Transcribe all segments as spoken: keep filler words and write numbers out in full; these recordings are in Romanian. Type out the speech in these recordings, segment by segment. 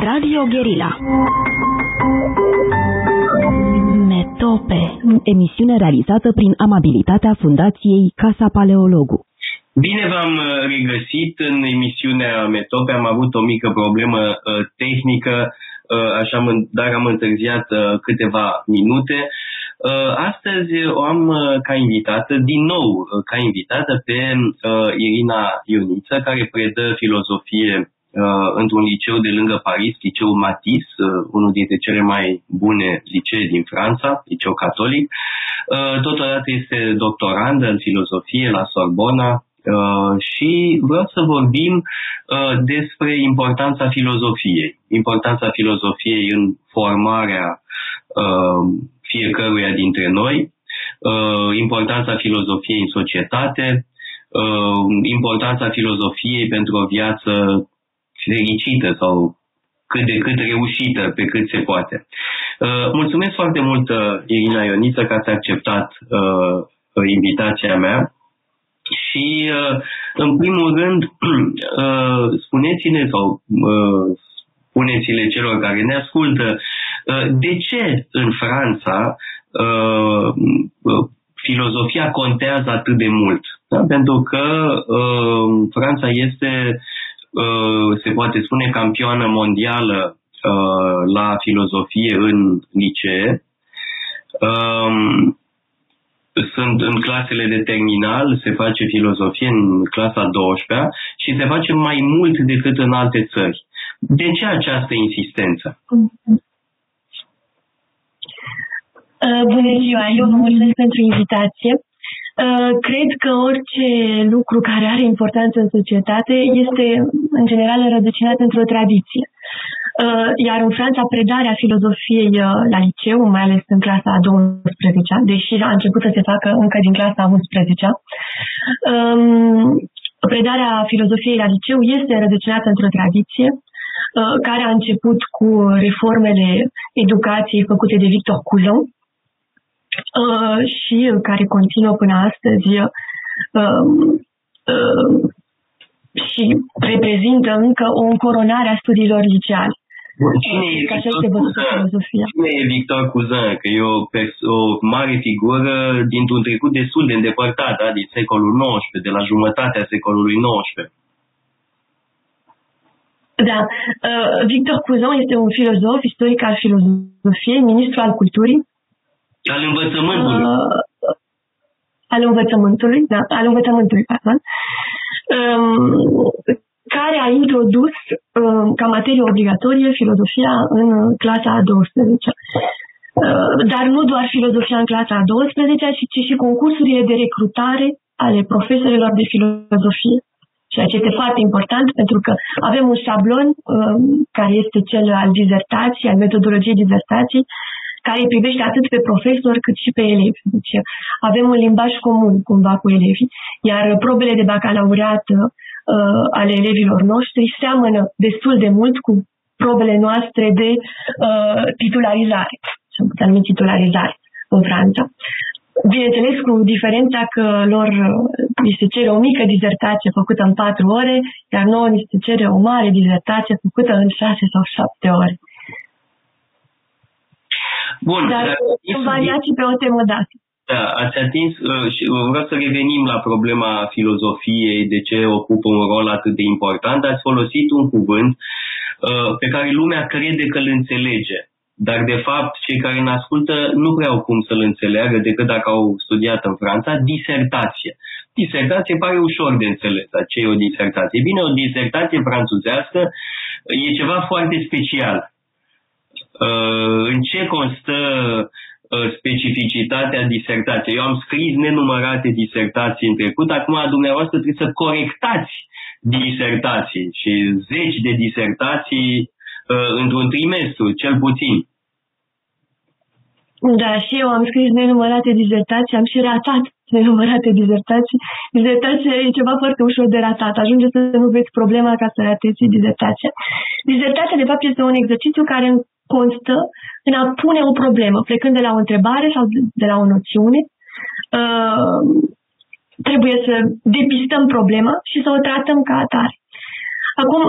Radio Guerilla. Metope, emisiune realizată prin amabilitatea Fundației Casa Paleologu. Bine v-am regăsit în emisiunea Metope. Am avut o mică problemă uh, tehnică, uh, așa, dar am întârziat uh, câteva minute. Uh, astăzi o am uh, ca invitată, din nou uh, ca invitată, pe uh, Irina Ioniță, care predă filozofie într-un liceu de lângă Paris, Liceul Matisse, unul dintre cele mai bune licee din Franța, liceu catolic. Totodată este doctorandă în filozofie la Sorbona și vreau să vorbim despre importanța filozofiei, importanța filozofiei în formarea fiecăruia dintre noi, importanța filozofiei în societate, importanța filozofiei pentru o viață fericită sau cât de cât reușită, pe cât se poate. Mulțumesc foarte mult, Irina Ioniță, că ați acceptat invitația mea și, în primul rând, spuneți-ne sau spuneți-le celor care ne ascultă de ce în Franța filozofia contează atât de mult. Da? Pentru că Franța este, se poate spune, campioană mondială uh, la filozofie în licee. Um, sunt în clasele de terminal, se face filozofie în clasa douăsprezecea și se face mai mult decât în alte țări. De ce această insistență? Uh, bună ziua, eu vă mulțumesc pentru invitație. Cred că orice lucru care are importanță în societate este, în general, înrădăcinat într-o tradiție. Iar în Franța, predarea filozofiei la liceu, mai ales în clasa a douăsprezecea, deși a început să se facă încă din clasa a unsprezecea, predarea filozofiei la liceu este înrădăcinată într-o tradiție care a început cu reformele educației făcute de Victor Cousin, și care continuă până astăzi și reprezintă încă o încoronare a studiilor liceale. Cine e Victor Cousin? Că e o, o mare figură dintr-un trecut destul de îndepărtat, da? Din secolul nouăsprezece, de la jumătatea secolului nouăsprezece. Da. Victor Cousin este un filozof, istoric al filozofiei, ministru al culturii, al învățământului. Uh, al învățământului, da, al învățământului, pardon. Uh, care a introdus uh, ca materie obligatorie filozofia în clasa a douăsprezecea. Uh, dar nu doar filozofia în clasa a douăsprezecea, ci, ci și concursurile de recrutare ale profesorilor de filozofie. Ceea ce este foarte important, pentru că avem un șablon uh, care este cel al dizertației, al metodologiei dizertației, care îi privește atât pe profesori cât și pe elevi. Deci avem un limbaj comun cumva cu elevii, iar probele de bacalaureat uh, ale elevilor noștri seamănă destul de mult cu probele noastre de uh, titularizare, ce-am putea numi titularizare în Franța. Bineînțeles, cu diferența că lor li se cere o mică dizertație făcută în patru ore, iar nouă li se cere o mare dizertație făcută în șase sau șapte ore. Bun, dar varia și pe o temă dată. Da, ați atins uh, și vreau să revenim la problema filozofiei, de ce ocupă un rol atât de important. Ați folosit un cuvânt uh, pe care lumea crede că îl înțelege, dar de fapt cei care ne ascultă nu prea au cum să-l înțeleagă decât dacă au studiat în Franța, disertație. Disertație pare ușor de înțeles. Ce e o disertație? Bine, o disertație franțuzească e ceva foarte special. În ce constă specificitatea disertației? Eu am scris nenumărate disertații în trecut, acum dumneavoastră trebuie să corectați disertații și zeci de disertații într-un trimestru, cel puțin. Da, și eu am scris nenumărate disertații, am și ratat nenumărate disertații. Disertația e ceva foarte ușor de ratat. Ajunge să nu vezi problema ca să ratezi disertația. Disertația, de fapt, este un exercițiu care constă în a pune o problemă, plecând de la o întrebare sau de la o noțiune. Uh, trebuie să depistăm problema și să o tratăm ca atare. Acum,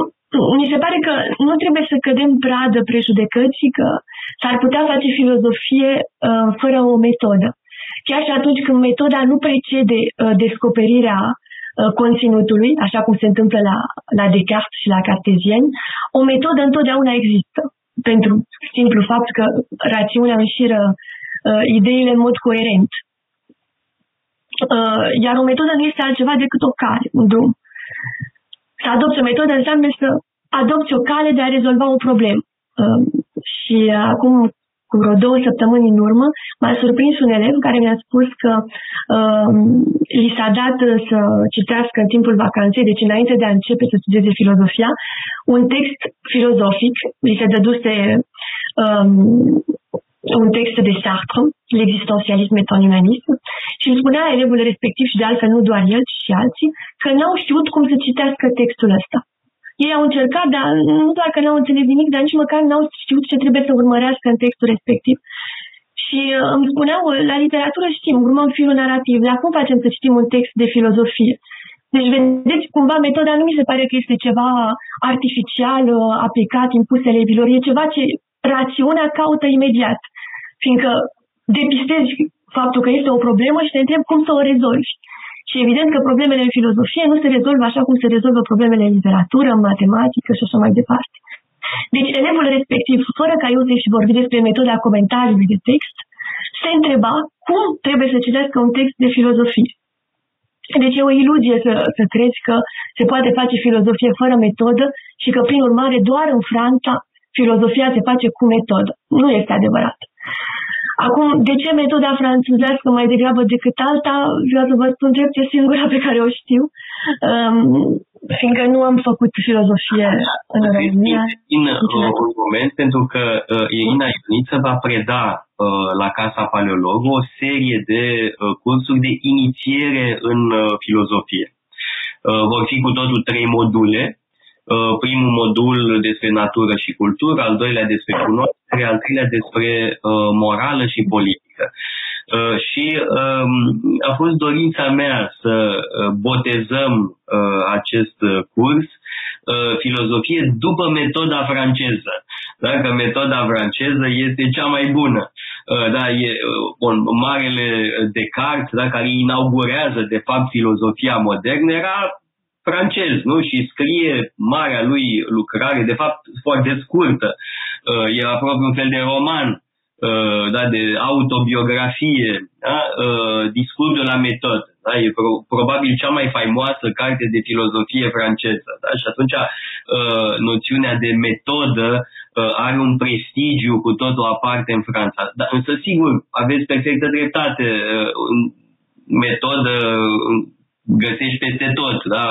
mi se pare că nu trebuie să cădem pradă prejudecății că s-ar putea face filozofie uh, fără o metodă. Chiar și atunci când metoda nu precede uh, descoperirea uh, conținutului, așa cum se întâmplă la, la Descartes și la cartezieni, o metodă întotdeauna există. Pentru simplu fapt că rațiunea înșiră uh, ideile în mod coerent. Uh, iar o metodă nu este altceva decât o cale, un drum. Să adopți o metodă înseamnă să adopți o cale de a rezolva o problemă. Uh, și acum, cu vreo două săptămâni în urmă, m-a surprins un elev care mi-a spus că uh, li s-a dat să citească în timpul vacanței, deci înainte de a începe să studieze filozofia, un text filozofic, li se dăduse um, un text de Sartre, Existențialism et onimanism, și îmi spunea elevul respectiv, și de altfel nu doar el, ci și alții, că n-au știut cum să citească textul ăsta. Ei au încercat, dar nu doar că n-au înțeles nimic, dar nici măcar n-au știut ce trebuie să urmărească în textul respectiv. Și îmi spuneau, la literatură știm, urmăm firul narrativ, dar cum facem să citim un text de filozofie? Deci, vedeți, cumva, metoda nu mi se pare că este ceva artificial, aplicat, impus elevilor, e ceva ce rațiunea caută imediat, fiindcă depistezi faptul că este o problemă și te întrebi cum să o rezolvi. Și evident că problemele în filozofie nu se rezolvă așa cum se rezolvă problemele în literatură, în matematică și așa mai departe. Deci elevul respectiv, fără ca eu să-și vorbi despre metoda comentariului de text, se întreba cum trebuie să citească un text de filozofie. Deci e o iluzie să, să crezi că se poate face filozofie fără metodă și că, prin urmare, doar în Franța filozofia se face cu metodă. Nu este adevărat. Acum, de ce metoda franțuzească mai degrabă decât alta? Vreau să vă spun drept, e singura pe care o știu, um, fiindcă nu am făcut filozofie în România. În un moment, pentru că uh, Irina Ioniță va preda uh, la Casa Paleologu o serie de uh, cursuri de inițiere în uh, filozofie. Uh, vor fi cu totul trei module. Primul modul despre natură și cultură, al doilea despre cunoaștere, al treilea despre uh, morală și politică. Uh, și uh, a fost dorința mea să botezăm uh, acest curs uh, filozofie după metoda franceză. Dacă metoda franceză este cea mai bună. Da, e bon, marele Descartes, da, care inaugurează de fapt filozofia modernă, era francez, nu? Și scrie marea lui lucrare, de fapt foarte scurtă, e aproape un fel de roman, da, de autobiografie, da? Discursul la metodă, da? E pro- probabil cea mai faimoasă carte de filozofie franceză, da? Și atunci noțiunea de metodă are un prestigiu cu totul aparte în Franța, da, însă sigur, aveți perfectă dreptate, metodă găsești peste tot, da?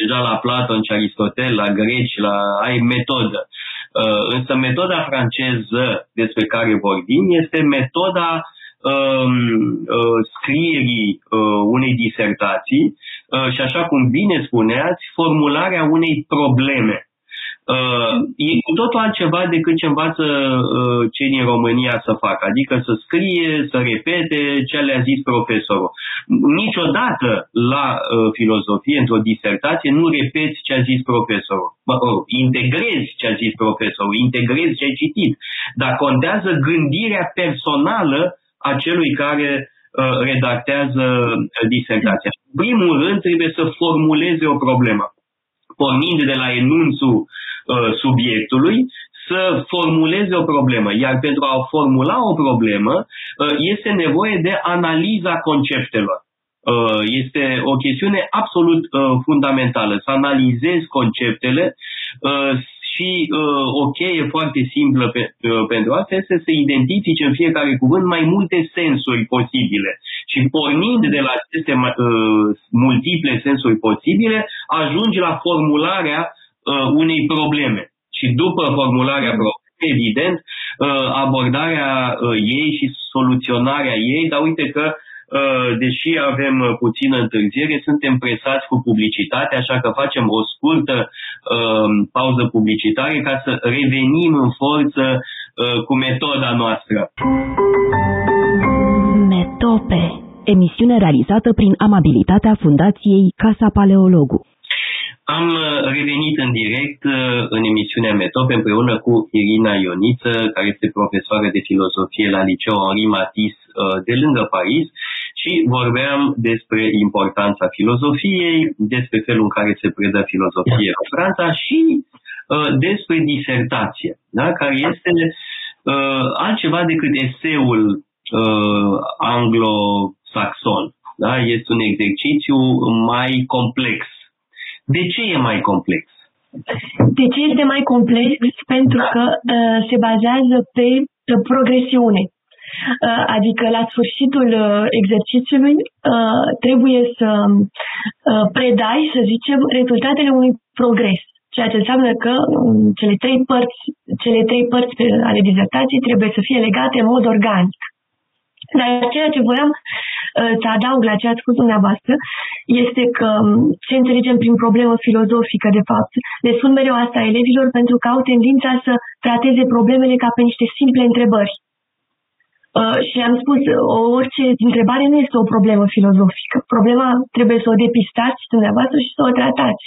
Deja la Platon și Aristotel, la greci, la... ai metodă. Însă metoda franceză despre care vorbim este metoda um, scrierii unei disertații și, așa cum bine spuneați, formularea unei probleme. E cu totul altceva decât ce învață cei din România să facă, adică să scrie, să repete ce le-a zis profesorul. Niciodată la filozofie, într-o disertație, nu repeți ce a zis profesorul. Integrezi ce a zis profesorul, integrezi ce ai citit, dar contează gândirea personală a celui care redactează disertația. În primul rând trebuie să formuleze o problemă. Pornind de la enunțul uh, subiectului, să formuleze o problemă. Iar pentru a formula o problemă, uh, este nevoie de analiza conceptelor. Uh, este o chestiune absolut uh, fundamentală. Să analizezi conceptele uh, și uh, o cheie foarte simplă pe, uh, pentru asta este să identifici în fiecare cuvânt mai multe sensuri posibile. Și pornind de la aceste uh, multiple sensuri posibile, ajungi la formularea uh, unei probleme. Și după formularea problemei, evident, uh, abordarea uh, ei și soluționarea ei, dar uite că, uh, deși avem puțină întârziere, suntem presați cu publicitate, așa că facem o scurtă uh, pauză publicitară ca să revenim în forță uh, cu metoda noastră. Metope, emisiune realizată prin amabilitatea Fundației Casa Paleologu. Am revenit în direct în emisiunea Metope împreună cu Irina Ioniță, care este profesoară de filozofie la Liceul Matisse de lângă Paris și vorbeam despre importanța filozofiei, despre felul în care se predă filozofie în Franța și uh, despre disertație, da? Care este uh, altceva decât eseul uh, anglo-saxon. Da? Este un exercițiu mai complex. De ce e mai complex? De ce este mai complex? Pentru că uh, se bazează pe uh, progresiune. Uh, adică la sfârșitul uh, exercițiului uh, trebuie să uh, predai, să zicem, rezultatele unui progres. Ceea ce înseamnă că um, cele trei părți, cele trei părți ale dizertației trebuie să fie legate în mod organic. Dar ceea ce voiam uh, să adaug la ce ați spus dumneavoastră este că ce înțelegem prin problemă filozofică, de fapt, le spun mereu asta elevilor pentru că au tendința să trateze problemele ca pe niște simple întrebări. Uh, și am spus, orice întrebare nu este o problemă filozofică. Problema trebuie să o depistați dumneavoastră și să o tratați.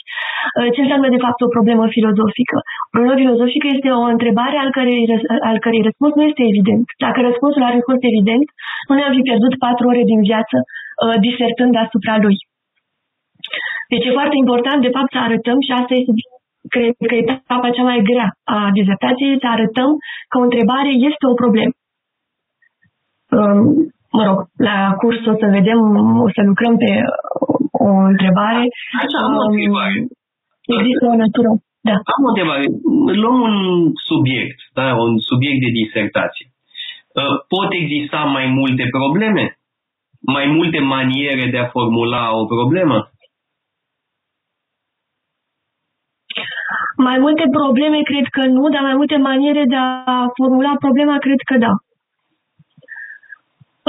Uh, ce înseamnă, de fapt, o problemă filozofică? O problemă filozofică este o întrebare al cărei, al cărei răspuns nu este evident. Dacă răspunsul ar fi fost evident, nu ne-am fi pierdut patru ore din viață uh, disertând asupra lui. Deci e foarte important, de fapt, să arătăm, și asta este, cred că e etapa cea mai grea a dizertației, să arătăm că o întrebare este o problemă. Mă rog, la curs o să vedem, o să lucrăm pe o întrebare. Așa, am o întrebare. Există o natură. Da. Am o întrebare. Luăm un subiect, da? Un subiect de disertație. Pot exista mai multe probleme? Mai multe maniere de a formula o problemă? Mai multe probleme cred că nu, dar mai multe maniere de a formula problema cred că da.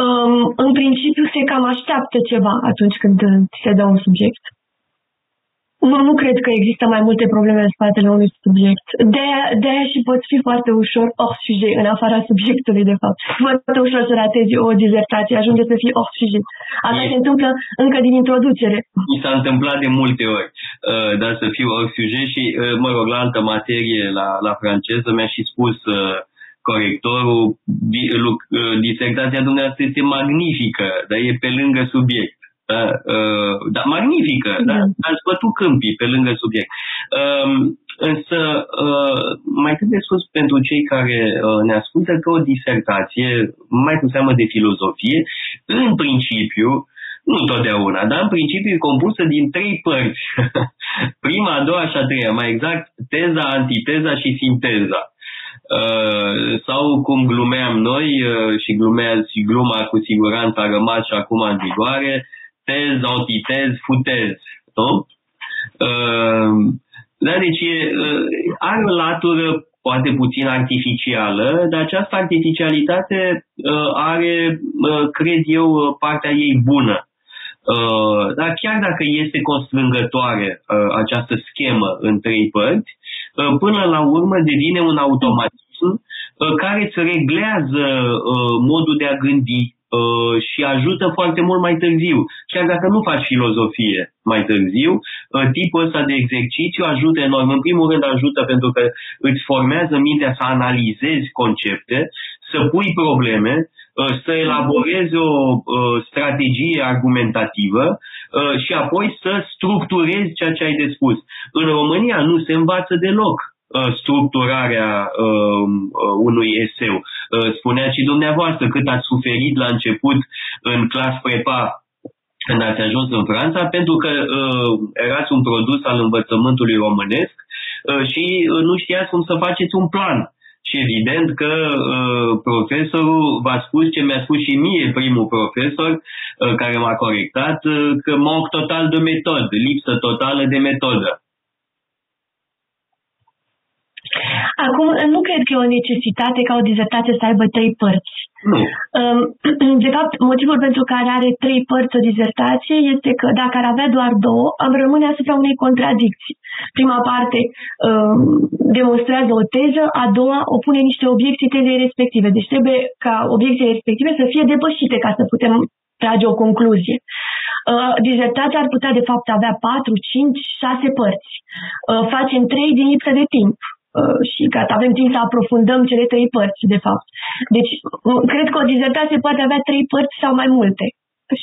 Um, în principiu se cam așteaptă ceva atunci când se dă un subiect. Nu, nu cred că există mai multe probleme în spatele unui subiect. De-aia și poți fi foarte ușor hors sujet, în afara subiectului, de fapt. Foarte ușor să ratezi o dizertație, ajunge să fii hors sujet. Asta e. Se întâmplă încă din introducere. Mi s-a întâmplat de multe ori, uh, dar să fiu hors sujet și, uh, mă rog, la altă materie, la, la franceză, mi-a și spus... Uh, corectorul, disertația dumneavoastră este magnifică, dar e pe lângă subiect. Da, da magnifică, da. Dar ați bătut câmpii pe lângă subiect. Însă, mai trebuie spus pentru cei care ne ascultă că o disertație, mai cu seamă de filozofie, în principiu, nu totdeauna, dar în principiu e compusă din trei părți. Prima, a doua și a treia, mai exact, teza, antiteza și sinteza. Uh, sau cum glumeam noi uh, și glumea, și gluma cu siguranță a rămas și acum în vigoare, tez, antitez, futez. Uh, da, deci uh, are o latură poate puțin artificială, dar această artificialitate uh, are, uh, cred eu, partea ei bună. Uh, dar chiar dacă este constrângătoare uh, această schemă în trei părți, până la urmă devine un automatism care îți reglează modul de a gândi și ajută foarte mult mai târziu. Chiar dacă nu faci filozofie mai târziu, tipul ăsta de exercițiu ajută enorm. În primul rând ajută pentru că îți formează mintea să analizezi concepte, să pui probleme, să elaborezi o strategie argumentativă și apoi să structurezi ceea ce ai de spus. În România nu se învață deloc structurarea unui eseu. Spunea și dumneavoastră cât ați suferit la început în clas prepa când ați ajuns în Franța, pentru că erați un produs al învățământului românesc și nu știați cum să faceți un plan. Și evident că uh, profesorul v-a spus ce mi-a spus și mie primul profesor uh, care m-a corectat, uh, că manc total de metodă, lipsă totală de metodă. Acum, nu cred că e o necesitate ca o dizertație să aibă trei părți. Nu. De fapt, motivul pentru care are trei părți o dizertație este că dacă ar avea doar două, am rămâne asupra unei contradicții. Prima parte demonstrează o teză, a doua opune niște obiecții tezei respective. Deci trebuie ca obiecțiile respective să fie depășite ca să putem trage o concluzie. Uh, disertația ar putea, de fapt, avea patru, cinci, șase părți. Uh, facem trei din lipsă de timp. Uh, și gata, avem timp să aprofundăm cele trei părți, de fapt. Deci, uh, cred că o disertație poate avea trei părți sau mai multe.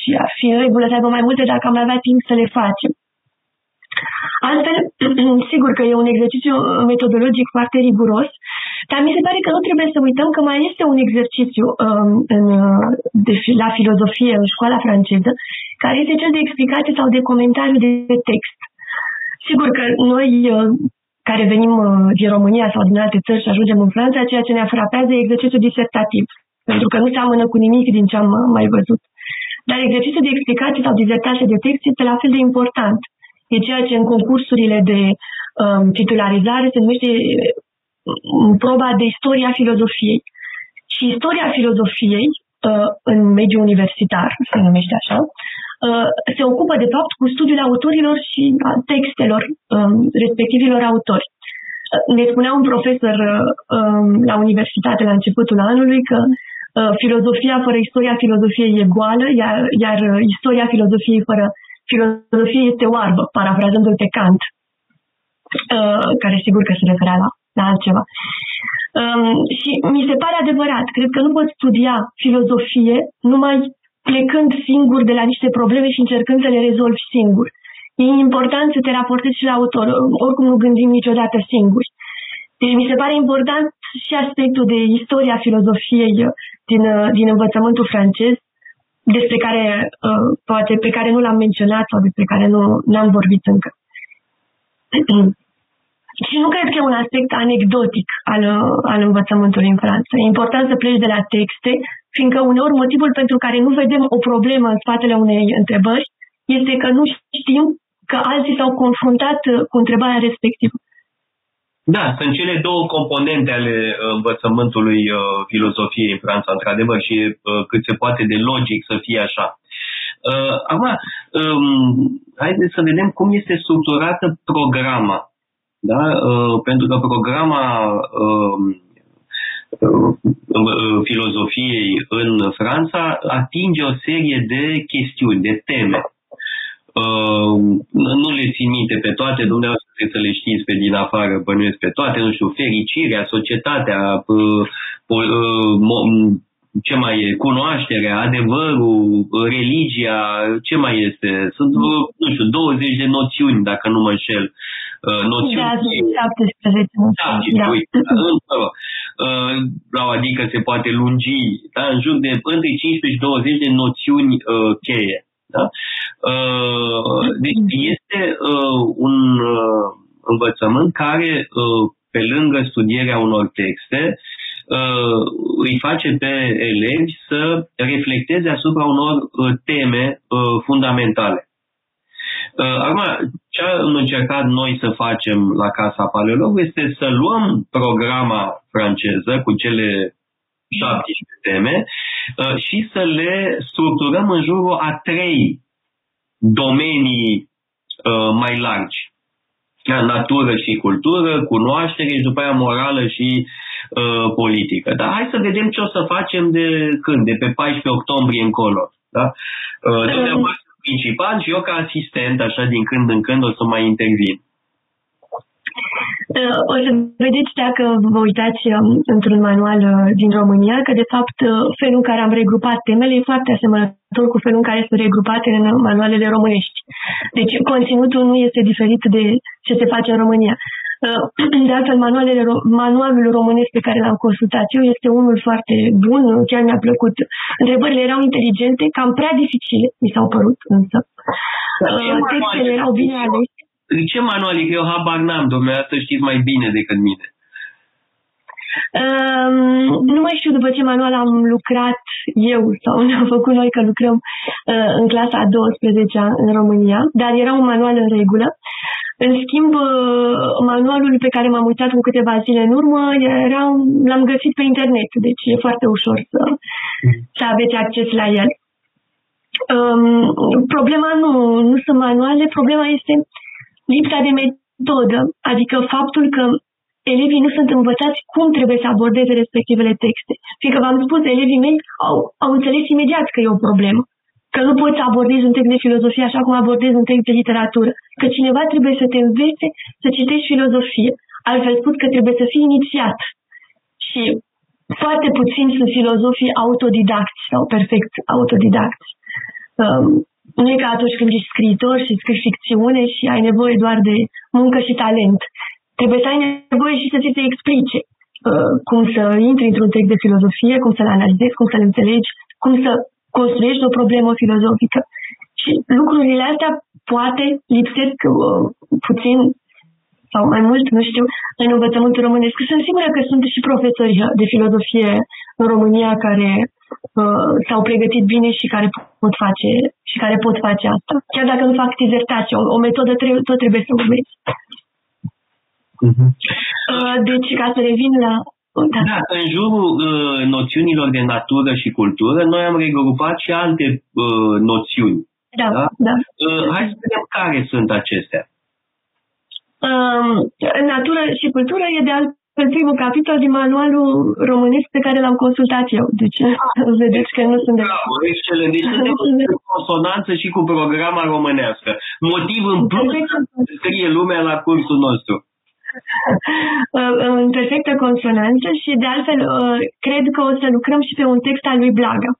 Și ar fi în regulă să aibă mai multe dacă am avea timp să le facem. Altfel, sigur că e un exercițiu metodologic foarte riguros, dar mi se pare că nu trebuie să uităm că mai este un exercițiu um, în, de, la filozofie în școala franceză, care este cel de explicație sau de comentariu de text. Sigur că noi, care venim din România sau din alte țări și ajungem în Franța, ceea ce ne frapează e exercițiul disertativ, pentru că nu seamănă cu nimic din ce am mai văzut. Dar exercițiul de explicație sau disertație de text este la fel de important. E ceea ce în concursurile de um, titularizare se numește proba de istoria filozofiei. Și istoria filozofiei, uh, în mediul universitar, se numește așa, uh, se ocupă de fapt cu studiul autorilor și a textelor um, respectivilor autori. Ne spunea un profesor um, la universitate la începutul anului că uh, filozofia fără istoria filozofiei e goală, iar, iar istoria filozofiei fără filozofie este oarbă, parafrazându-l pe Kant, uh, care sigur că se referea la, la altceva. Um, și mi se pare adevărat, cred că nu pot studia filozofie numai plecând singur de la niște probleme și încercând să le rezolvi singur. E important să te raportezi și la autor, oricum nu gândim niciodată singuri. Deci mi se pare important și aspectul de istoria filozofiei din, din învățământul francez, despre care, uh, poate, pe care nu l-am menționat sau despre care nu n-am vorbit încă. Și nu cred că e un aspect anecdotic al, al învățământului în Franța. E important să pleci de la texte, fiindcă uneori motivul pentru care nu vedem o problemă în spatele unei întrebări este că nu știm că alții s-au confruntat cu întrebarea respectivă. Da, sunt cele două componente ale învățământului uh, filozofiei în Franța, într-adevăr, și uh, cât se poate de logic să fie așa. Uh, acum, um, haideți să vedem cum este structurată programa. Da? Uh, pentru că programa uh, uh, filozofiei în Franța atinge o serie de chestiuni, de teme. Uh, nu le țin minte pe toate, dumneavoastră trebuie să le știți pe din afară, bănuiesc pe toate, nu știu, fericirea, societatea, uh, uh, mo- ce mai e, cunoașterea, adevărul, religia, ce mai este? Sunt, uh, nu știu, douăzeci de noțiuni, dacă nu mă înșel. Uh, noțiuni. Da, șaptesprezece. Da, uite, da. Uh, adică se poate lungi, da, în jur de între cincisprezece și douăzeci de noțiuni uh, cheie. Da? Deci este un învățământ care, pe lângă studierea unor texte, îi face pe elevi să reflecteze asupra unor teme fundamentale. Acum, ce am încercat noi să facem la Casa Paleologu este să luăm programa franceză cu cele șaptesprezece teme și să le structurăm în jurul a trei domenii mai largi. Natură și cultură, cunoaștere și după aia morală și politică. Dar hai să vedem ce o să facem de când, de pe paisprezece octombrie încolo. Da? Dumneavoastră principal și eu ca asistent, așa din când în când o să mai intervin. O să vedeți dacă vă uitați într-un manual din România că, de fapt, felul în care am regrupat temele e foarte asemănător cu felul în care sunt regrupate în manualele românești. Deci, conținutul nu este diferit de ce se face în România. De altfel, manualele, manualul românesc pe care l-am consultat eu este unul foarte bun, chiar mi-a plăcut. Întrebările erau inteligente, cam prea dificile, mi s-au părut, însă. Textele erau bine alese. Ce manual e? Că eu habar n-am, dumneavoastră știți mai bine decât mine. Um, nu mai știu după ce manual am lucrat eu sau ne-am făcut noi că lucrăm uh, în clasa a douăsprezecea în România, dar era un manual în regulă. În schimb, uh, manualul pe care m-am uitat cu câteva zile în urmă era, l-am găsit pe internet, deci e foarte ușor să, să aveți acces la el. Um, problema nu, nu sunt manuale, problema este lipsa de metodă, adică faptul că elevii nu sunt învățați cum trebuie să abordeze respectivele texte. Fiindcă v-am spus, elevii mei au, au înțeles imediat că e o problemă. Că nu poți să abordezi un text de filozofie așa cum abordezi un text de literatură. Că cineva trebuie să te învețe să citești filozofie. Altfel spus, că trebuie să fii inițiat. Și foarte puțini sunt filozofii autodidacți sau perfect autodidacți. Um, nu e ca atunci când ești scriitor și scrii ficțiune și ai nevoie doar de muncă și talent. Trebuie să ai nevoie și să ți se explice uh, cum să intri într-un text de filozofie, cum să-l analizezi, cum să-l înțelegi, cum să construiești o problemă filozofică. Și lucrurile astea poate lipsesc uh, puțin sau mai mult, nu știu, în învățământul românesc. Sunt sigură că sunt și profesori de filozofie în România care uh, s-au pregătit bine și care pot face și care pot face asta. Chiar dacă nu fac dizertație, o, o metodă trebuie, tot trebuie să urmezi. Uh-huh. Uh, deci, ca să revin la... Da. Da, în jurul uh, noțiunilor de natură și cultură, noi am regrupat și alte uh, noțiuni. Da, da. da. Uh, hai să vedem care sunt acestea. Um, natură și cultură e de altfel primul capitol din manualul românesc pe care l-am consultat eu. Deci, vedeți că nu sunt de... Bravo, excelent. Deci suntem în consonanță și cu programa românească. Motiv în plus să scrie lumea la cursul nostru. În perfectă consonanță și de altfel cred că o să lucrăm și pe un text al lui Blaga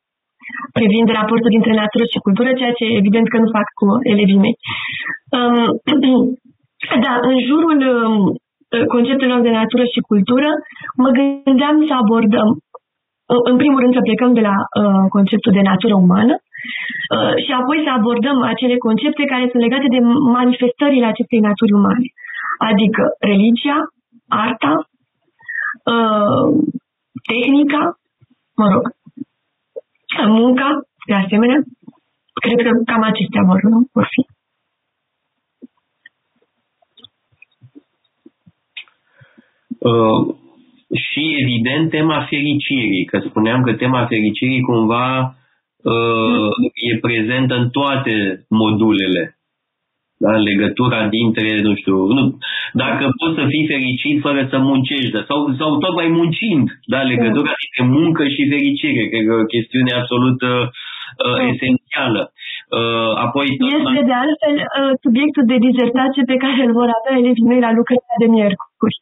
privind raportul dintre natură și cultură, ceea ce evident că nu fac cu elevii mei. Da, în jurul conceptelor de natură și cultură mă gândeam să abordăm, în primul rând să plecăm de la conceptul de natură umană și apoi să abordăm acele concepte care sunt legate de manifestările acestei naturi umane. Adică religia, arta, tehnica, mă rog, munca, de asemenea. Cred că cam acestea vor, nu? Vor fi. Uh, și, evident, tema fericirii. Că spuneam că tema fericirii cumva uh, e prezentă în toate modulele. Da, legătura dintre, nu știu, nu, dacă poți să fii fericit fără să muncești, da, sau, sau tot mai muncind, da, legătura dintre muncă și fericire, cred că e o chestiune absolut uh, esențială. Uh, apoi este de altfel uh, subiectul de dizertație pe care îl vor avea elevii mei la lucrarea de miercuri.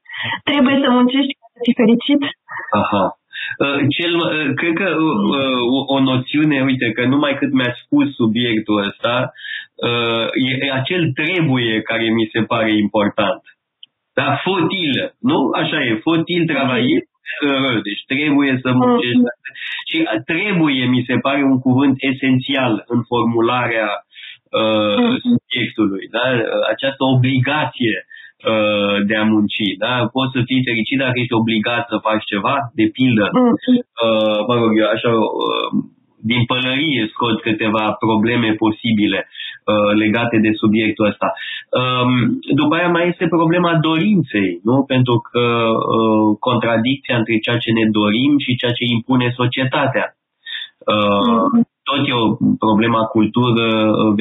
Trebuie să muncești ca să fii fericit. Aha. Uh, cel, uh, cred că uh, o, o noțiune, uite, că numai cât mi-a spus subiectul ăsta, Uh, e acel trebuie care mi se pare important. Da? Fotilă. Nu? Așa e. Fotil, travail, deci trebuie să muncești. Și trebuie, mi se pare, un cuvânt esențial în formularea uh, subiectului. Da? Această obligație uh, de a munci. Da? Poți să fii fericit dacă ești obligat să faci ceva, de pildă. Uh, mă rog, eu așa... Uh, Din pălărie scot câteva probleme posibile uh, legate de subiectul ăsta. Um, după aia mai este problema dorinței, nu? Pentru că uh, contradicția între ceea ce ne dorim și ceea ce impune societatea. Uh, tot e o problema cultură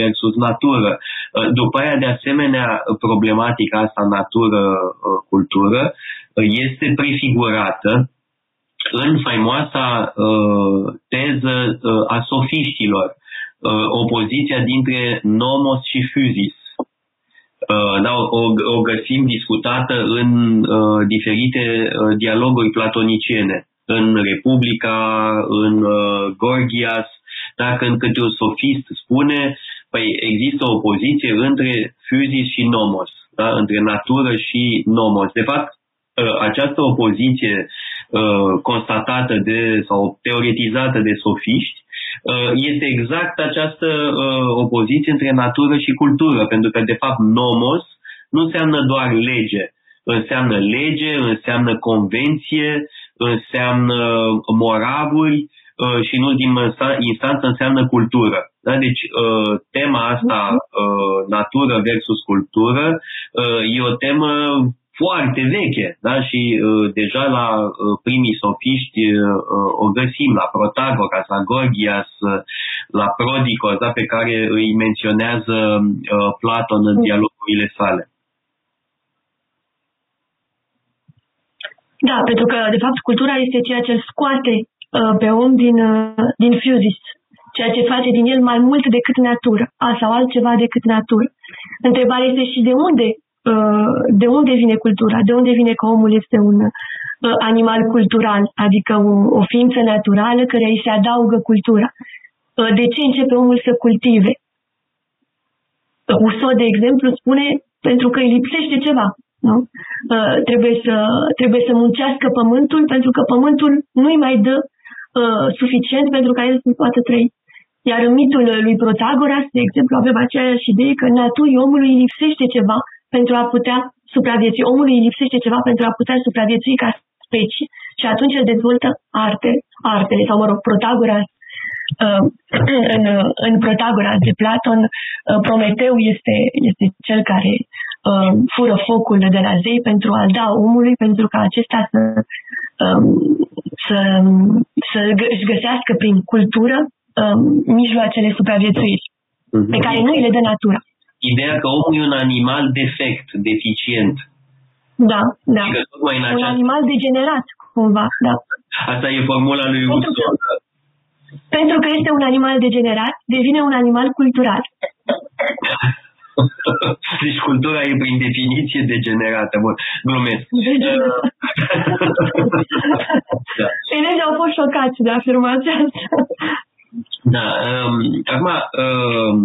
versus natură. Uh, după aia, de asemenea, problematica asta natură-cultură uh, este prefigurată în faimoasa uh, teză uh, a sofiștilor, uh, opoziția dintre nomos și physis. Uh, da, o, o găsim discutată în uh, diferite uh, dialoguri platoniciene, în Republica, în uh, Gorgias, da, când câte un sofist spune, păi există o opoziție între physis și nomos, da, între natură și nomos. De fapt, această opoziție uh, constatată de, sau teoretizată de sofiști uh, este exact această uh, opoziție între natură și cultură, pentru că de fapt nomos nu înseamnă doar lege, înseamnă lege, înseamnă convenție, înseamnă moravuri uh, și în ultimă instanță înseamnă cultură. Da? Deci uh, tema asta, uh, natură versus cultură, uh, e o temă foarte veche, da? Și uh, deja la uh, primii sofiști uh, o găsim, la Protagoras, la Gorgias, uh, la Prodicos, da? Pe care îi menționează uh, Platon în dialogurile sale. Da, pentru că, de fapt, cultura este ceea ce scoate uh, pe om din, uh, din physis, ceea ce face din el mai mult decât natură, sau altceva decât natură. Întrebarea este și de unde, de unde vine cultura, de unde vine că omul este un animal cultural, adică o ființă naturală care îi se adaugă cultura. De ce începe omul să cultive? Rousseau, de exemplu, spune pentru că îi lipsește ceva. Nu? Uh, trebuie, să, trebuie să muncească pământul pentru că pământul nu îi mai dă uh, suficient pentru ca el să poată trăi. Iar în mitul lui Protagoras, de exemplu, avem aceeași idee că naturii omului îi lipsește ceva pentru a putea supraviețui. Omului îi lipsește ceva pentru a putea supraviețui ca specie. Și atunci el dezvoltă arte, artele, sau mă rog, Protagoras. Uh, în, în Protagoras de Platon, uh, Prometeu este, este cel care uh, fură focul de la zei pentru a-l da omului, pentru ca acesta să, um, să, să își găsească prin cultură um, mijloacele supraviețuirii, uh-huh. pe care nu le dă natura. Ideea că omul e un animal defect, deficient. Da, da. Adică tocmai în această... Un animal degenerat, cumva. Da. Asta e formula lui Rousseau. Pentru că este un animal degenerat, devine un animal cultural. Deci cultura e prin definiție degenerată. Bun, glumesc. Da. Elevii au fost șocați de afirmația asta. Da, um, acum um,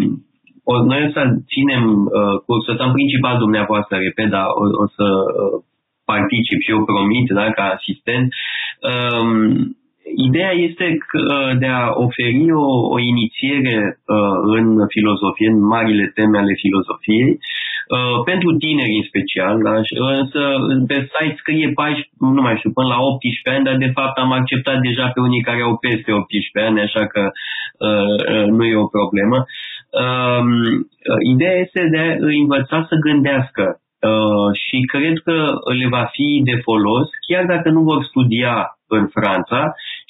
o, noi o să ținem uh, cursul ăsta, în principal dumneavoastră, repet, dar o, o să uh, particip și eu, promit, da, ca asistent. Um, Ideea este că de a oferi o, o inițiere uh, în filozofie, în marile teme ale filozofiei, uh, pentru tineri în special, da? Însă pe site scrie pași, nu mai știu, până la optsprezece ani, dar de fapt am acceptat deja pe unii care au peste optsprezece ani, așa că uh, nu e o problemă. Uh, ideea este de a învăța să gândească uh, și cred că le va fi de folos, chiar dacă nu vor studia în Franța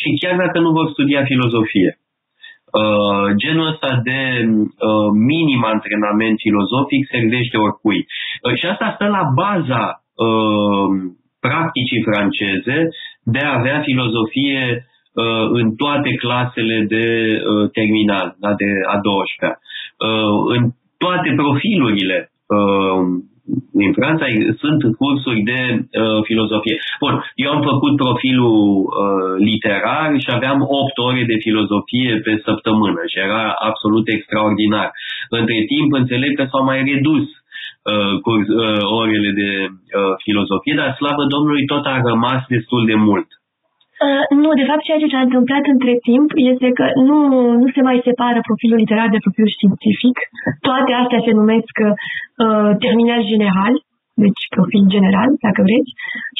și chiar dacă nu vor studia filozofie. Uh, genul ăsta de uh, minim antrenament filozofic servește oricui. Uh, și asta stă la baza uh, practicii franceze de a avea filozofie uh, în toate clasele de uh, terminal, da, de a douăsprezecea. Uh, în toate profilurile uh, În Franța sunt cursuri de uh, filozofie. Bun, eu am făcut profilul uh, literar și aveam opt ore de filozofie pe săptămână și era absolut extraordinar. Între timp înțeleg că s-au mai redus uh, curs, uh, orele de uh, filozofie, dar slavă Domnului tot a rămas destul de mult. Uh, nu, de fapt ceea ce s-a întâmplat între timp este că nu, nu se mai separă profilul literar de profilul științific. Toate astea se numesc uh, terminal general, deci profil general, dacă vreți,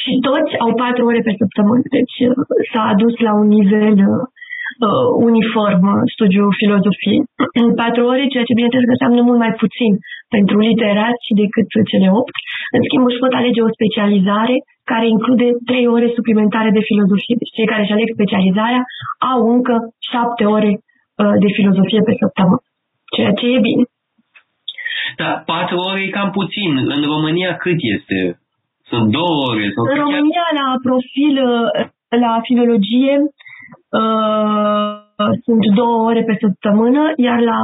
și toți au patru ore pe săptămână. Deci uh, s-a adus la un nivel uh, uniform studiul filozofiei. În patru ore, ceea ce bineînțeles că înseamnă mult mai puțin pentru literați decât cele opt. În schimb, își pot alege o specializare care include trei ore suplimentare de filozofie. Deci cei care își aleg specializarea au încă șapte ore uh, de filozofie pe săptămână, ceea ce e bine. Da, patru ore e cam puțin. În România cât este? Sunt două ore? Sau în România, chiar... la profil, la filologie, uh, sunt două ore pe săptămână, iar la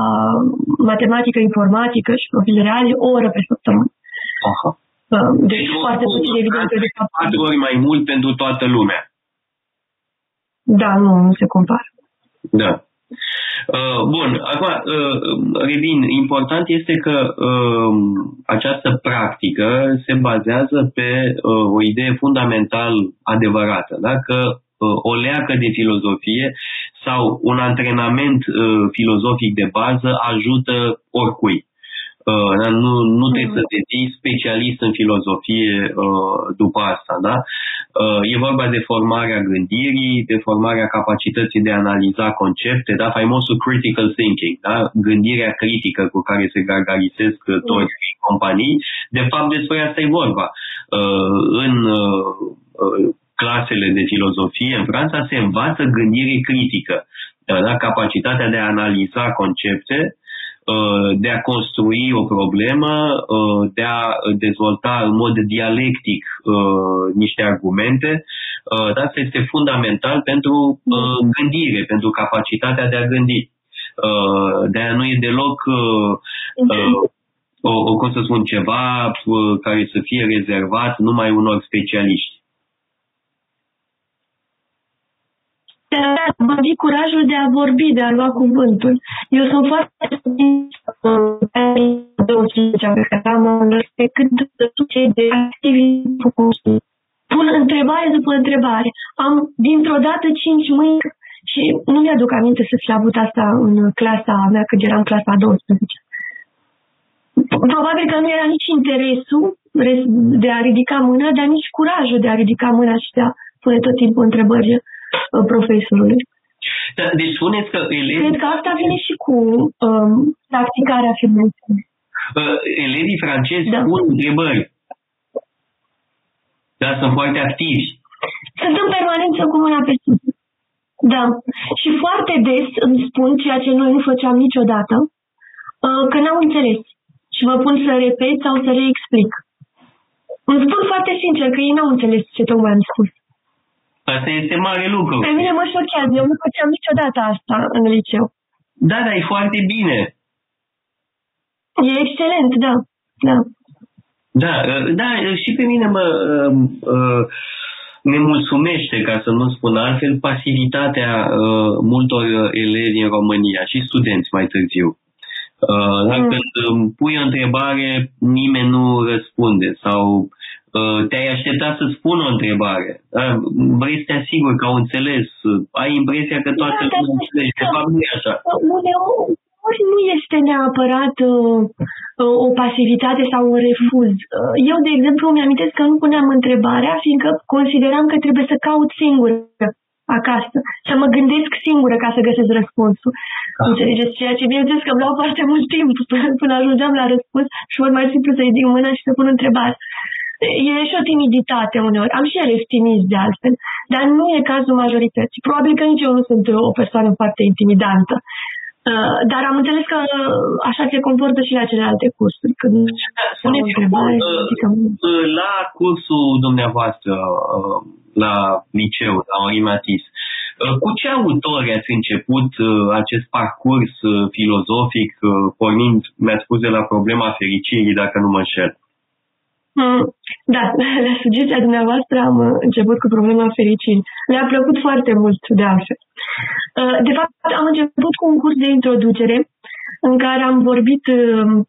matematică, informatică și profil real, o oră pe săptămână. Aha. Deci foarte puțin, evident, de fapt. Patru ori mai mult pentru toată lumea. Da, nu, nu se compară. Da. Bun, acum revin. Important este că această practică se bazează pe o idee fundamental adevărată, da? Că o leacă de filozofie sau un antrenament filozofic de bază ajută oricui. Uh, nu, nu trebuie să devii specialist în filozofie uh, după asta, da? Uh, e vorba de formarea gândirii, de formarea capacității de a analiza concepte, da? Faimosul critical thinking, da? Gândirea critică cu care se gargarisesc toți companii. De fapt, despre asta e vorba. Uh, în uh, clasele de filozofie în Franța se învață gândire critică, da? Capacitatea de a analiza concepte, de a construi o problemă, de a dezvolta în mod dialectic niște argumente. Asta este fundamental pentru gândire, pentru capacitatea de a gândi. De-aia nu e deloc o, o, cum să spun, ceva care să fie rezervat numai unor specialiști. Vă zic curajul de a vorbi, de a lua cuvântul. Eu sunt foarte surprinsă pe care am înrespectat cei de activitate. Pun întrebare după întrebare. Am dintr-o dată cinci mâini și nu mi-aduc aminte să fi avut asta în clasa mea, când eram clasa a douăsprezecea. Probabil că nu era nici interesul de a ridica mâna, dar nici curajul de a ridica mâna și de a pune tot timpul întrebări profesorului. Da, deci spuneți că elevii... Cred că asta vine și cu um, practicarea afirmației. Uh, elevii francezi da. Pun întrebări. Da, sunt foarte activi. Sunt în permanență cu mâna pe sus. Da. Și foarte des îmi spun ceea ce noi nu făceam niciodată, uh, că n-au înțeles. Și mă pun să repet sau să le explic. Îmi spun foarte sincer că ei n-au înțeles ce tocmai am spus. Asta este mare lucru. Pe mine mă șochează. Eu nu făceam niciodată asta în liceu. Da, dar e foarte bine. E excelent, da. Da. Da, da, și pe mine mă ne mulțumește, ca să nu spun altfel, pasivitatea multor elevi în România și studenți mai târziu. Dar mm. când pui o întrebare, nimeni nu răspunde sau te-ai așteptat să-ți pun o întrebare. Vrei să te asiguri că au înțeles. Ai impresia că toată da, lumea înțelege. De fapt, nu e așa. Uneori nu este neapărat uh, o pasivitate sau un refuz. Eu, de exemplu, îmi amintesc că nu puneam întrebarea, fiindcă consideram că trebuie să caut singură acasă, să mă gândesc singură ca să găsesc răspunsul. Da. Înțelegeți? Ceea ce bineînțeles că îmi luau foarte mult timp până ajungeam la răspuns și ori mai simplu să ridic mâna și să pun întrebare. E și o timiditate uneori. Am și el timid de altfel, dar nu e cazul majorității. Probabil că nici eu nu sunt o persoană foarte intimidantă. Dar am înțeles că așa se comportă și la celelalte cursuri. Când puneți întrebare, la cursul dumneavoastră, la liceu, la Liceul Matisse, cu ce autori ați început acest parcurs filozofic, pornind, mi-ați spus, de la problema fericirii, dacă nu mă înșel? Da, la sugestia dumneavoastră am început cu problema fericirii. Le-a plăcut foarte mult, de altfel. De fapt, am început cu un curs de introducere în care am vorbit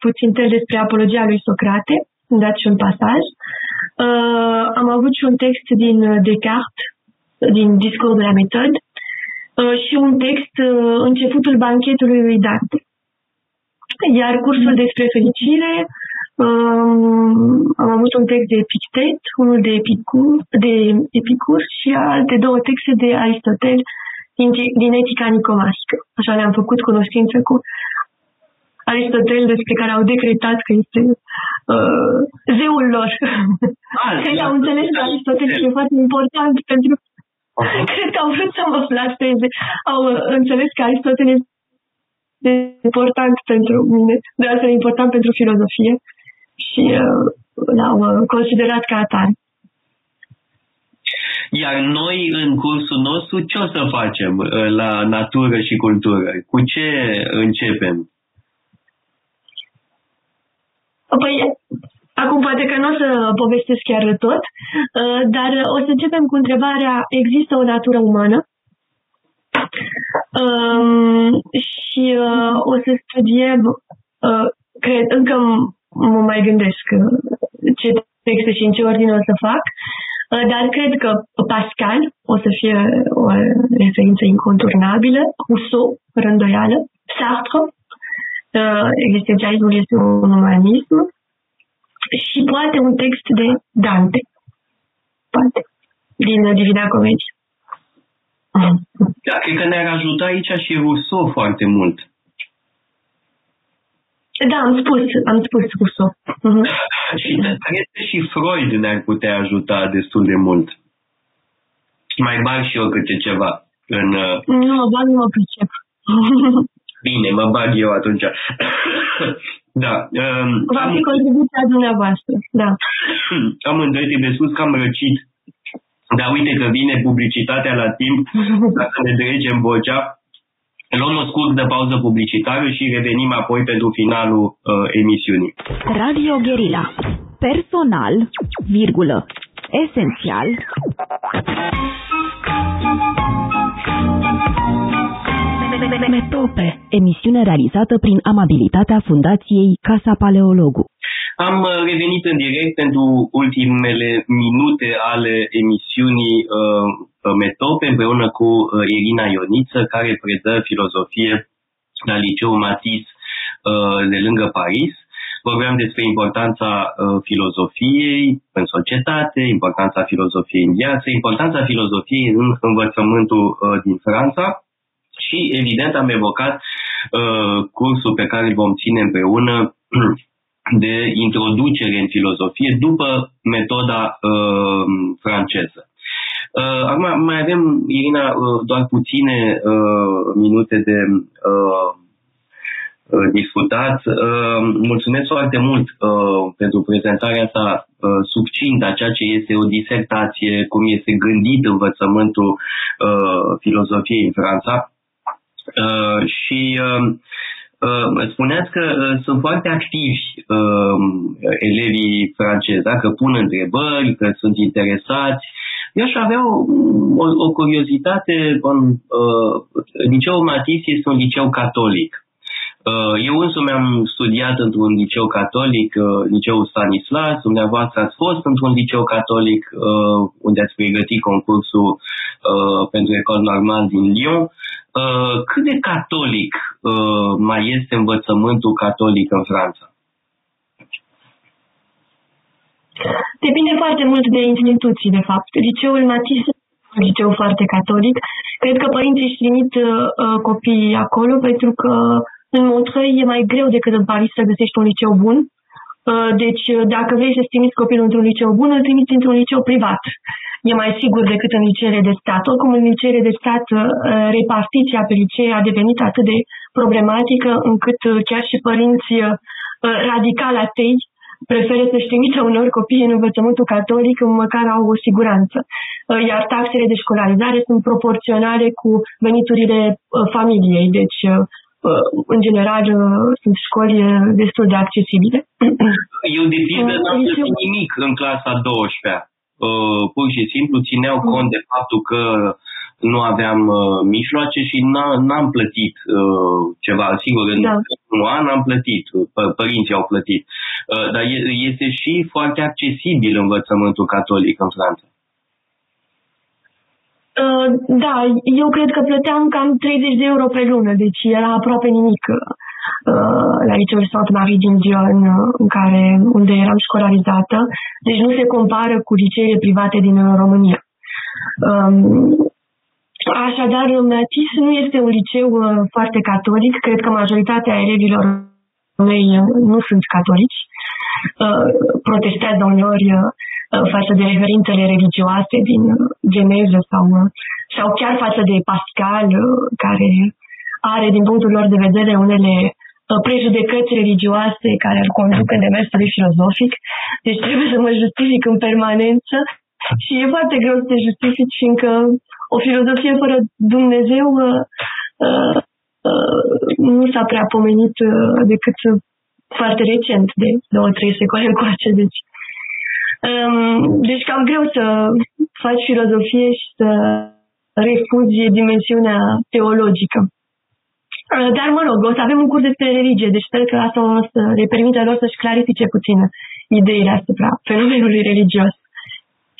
puțin despre apologia lui Socrate, am dat și un pasaj. Am avut și un text din Descartes, din Discursul la metodă, și un text Începutul banchetului lui Dante. Iar cursul despre fericire, Um, am avut un text de Epictet, unul de Epicur, de Epicur și alte două texte de Aristotel din, din Etica nicomașică. Așa le-am făcut cunoștință cu Aristotel, despre care au decretat că este uh, zeul lor. Ei au înțeles că Aristotel e foarte important pentru... Cred că au vrut să mă flasteze. Au înțeles că Aristotel este important pentru mine, de altfel important pentru filozofie. Și uh, l-au uh, considerat ca atare. Iar noi, în cursul nostru, ce o să facem uh, la natură și cultură? Cu ce începem? Păi, acum poate că nu o să povestesc chiar tot, uh, dar o să începem cu întrebarea: există o natură umană? Uh, și uh, o să studiem, uh, cred, încă mă mai gândesc ce texte și în ce ordine o să fac, dar cred că Pascal o să fie o referință inconturnabilă, Rousseau, fără îndoială, Sartre, Existențialismul este un umanism, și poate un text de Dante, poate, din Divina Comedie. Da, cred că ne-ar ajuta aici și Rousseau foarte mult. Da, am spus, am spus Rousseau. Uh-huh. Și cred că și Freud ne-ar putea ajuta destul de mult. Mai bag și eu câte ceva. În... Nu, mă bag, nu mă pricep. Bine, mă bag eu atunci. Da. Um, Va fi contribuția dumneavoastră, da. Amândoi trebuie spus că am răcit. Dar uite că vine publicitatea la timp, dacă ne dregem vocea. luăm o scurtă pauză publicitară și revenim apoi pentru finalul uh, emisiunii. Radio Guerilla. Personal, virgulă, esențial. Metope, emisiune realizată prin amabilitatea Fundației Casa Paleologu. Am revenit în direct pentru ultimele minute ale emisiunii uh, Metope împreună cu Irina Ioniță, care predă filozofie la Liceul Matisse uh, de lângă Paris. Vorbeam despre importanța uh, filozofiei în societate, importanța filozofiei în viață, importanța filozofiei în învățământul uh, din Franța și, evident, am evocat uh, cursul pe care îl vom ține împreună de introducere în filozofie după metoda uh, franceză. Uh, acum mai avem, Irina, uh, doar puține uh, minute de uh, discutat. Mulțumesc foarte mult pentru prezentarea asta succintă a ceea ce este o disertație, cum este gândit învățământul filozofiei în Franța. Și spuneați că sunt foarte activi elevii francezi, da? Că pun întrebări, că sunt interesați. Eu aș avea o, o, o curiozitate. Liceul Matisse este un liceu catolic. Eu însumi am studiat într-un liceu catolic, Liceul Stanislas, dumneavoastră ați fost într-un liceu catolic unde ați pregătit concursul pentru École Normale din Lyon. Cât de catolic mai este învățământul catolic în Franța? Depinde foarte mult de instituții, de fapt. Liceul Matisse este un liceu foarte catolic. Cred că părinții își trimit copiii acolo pentru că în Montreuil e mai greu decât în Paris să găsești un liceu bun. Deci, dacă vrei să-ți trimiți copilul într-un liceu bun, îl trimiți într-un liceu privat. E mai sigur decât în liceele de stat. Oricum, în liceele de stat, repartiția pe licee a devenit atât de problematică încât chiar și părinți radical atei preferă să-și trimită unor copii în învățământul catolic, măcar au o siguranță. Iar taxele de școlarizare sunt proporționale cu veniturile familiei. Deci, în general, sunt școli destul de accesibile. Eu, de pildă, n-am făcut nimic în clasa a douăsprezecea. Pur și simplu țineau cont de faptul că nu aveam mijloace și n-am plătit ceva. Sigur, în un an am plătit, părinții au plătit. Dar este și foarte accesibil învățământul catolic în Franța. Da, eu cred că plăteam cam treizeci de euro pe lună, deci era aproape nimic la liceul Sainte-Marie din Lyon, în care, unde eram școlarizată, deci nu se compară cu liceele private din România. Așadar, Matisse nu este un liceu foarte catolic, cred că majoritatea elevilor mei nu sunt catolici, protestează uneori față de referintele religioase din Geneză sau, sau chiar față de Pascal, care are, din punctul lor de vedere, unele prejudecăți religioase care îl conduc în demersul filozofic. Deci trebuie să mă justific în permanență și e foarte greu să te justific, fiindcă o filozofie fără Dumnezeu uh, uh, nu s-a prea pomenit uh, decât foarte recent, de două trei secole încoace, deci Deci cam greu să faci filozofie și să refuzi dimensiunea teologică. Dar, mă rog, o să avem un curs despre religie, deci sper că asta o să le permite lor să-și clarifice puțin ideile asupra fenomenului religios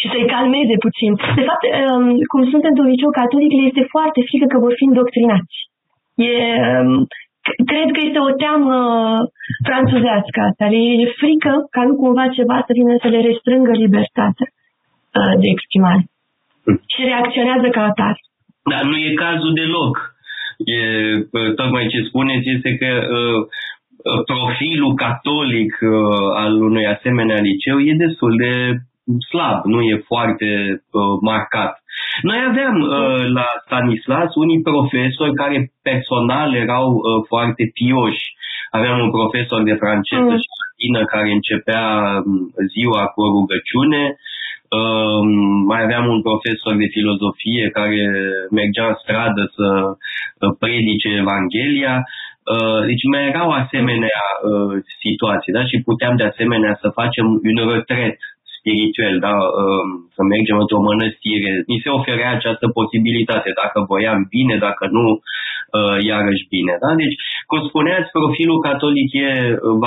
și să-i calmeze puțin. De fapt, cum sunt într-un liceu catolic, le este foarte frică că vor fi indoctrinați. E... Cred că este o teamă franțuzească asta. E frică ca nu cumva ceva să vină să le restrângă libertatea de exprimare. Și reacționează ca atare. Dar nu e cazul deloc. E, tocmai ce spuneți este că uh, profilul catolic uh, al unui asemenea liceu e destul de slab, nu e foarte uh, marcat. Noi aveam uh, la Stanislas unii profesori care personal erau uh, foarte pioși. Aveam un profesor de franceză mm. și latină care începea ziua cu o rugăciune. Uh, mai aveam un profesor de filozofie care mergea în stradă să predice Evanghelia. Uh, deci mai erau asemenea uh, situații, da? Și puteam de asemenea să facem un retret spiritual, da? Uh, să mergem într-o mănăstire. Mi se oferea această posibilitate, dacă voiam bine, dacă nu, uh, iarăși bine. Da? Deci, cum spuneați, profilul catolic e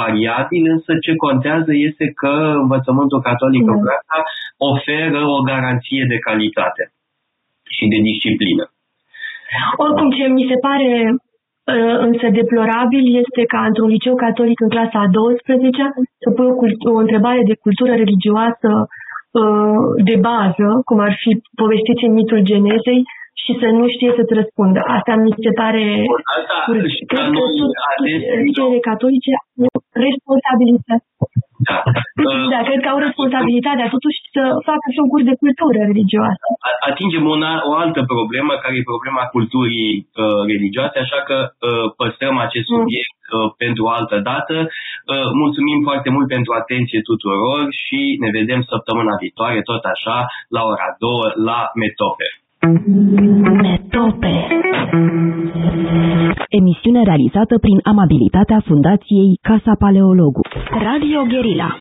variabil, însă ce contează este că învățământul catolic în Franța oferă o garanție de calitate și de disciplină. Oricum, ce mi se pare însă deplorabil este ca într-un liceu catolic în clasa a douăsprezecea să pui o, o întrebare de cultură religioasă de bază, cum ar fi povestiți în mitul Genezei, și să nu știe să-ți răspundă. Asta mi se pare... Asta, cred că liceele catolice au responsabilitate. Da. Da, cred că au responsabilitatea totuși să facă și un curs de cultură religioasă. Atingem una, o altă problemă, care e problema culturii uh, religioase, așa că uh, păstrăm acest subiect mm. uh, pentru o altă dată. Uh, mulțumim foarte mult pentru atenție tuturor și ne vedem săptămâna viitoare, tot așa, la ora două, la Metope. Metope. Emisiune realizată prin amabilitatea Fundației Casa Paleologu. Radio Guerilla.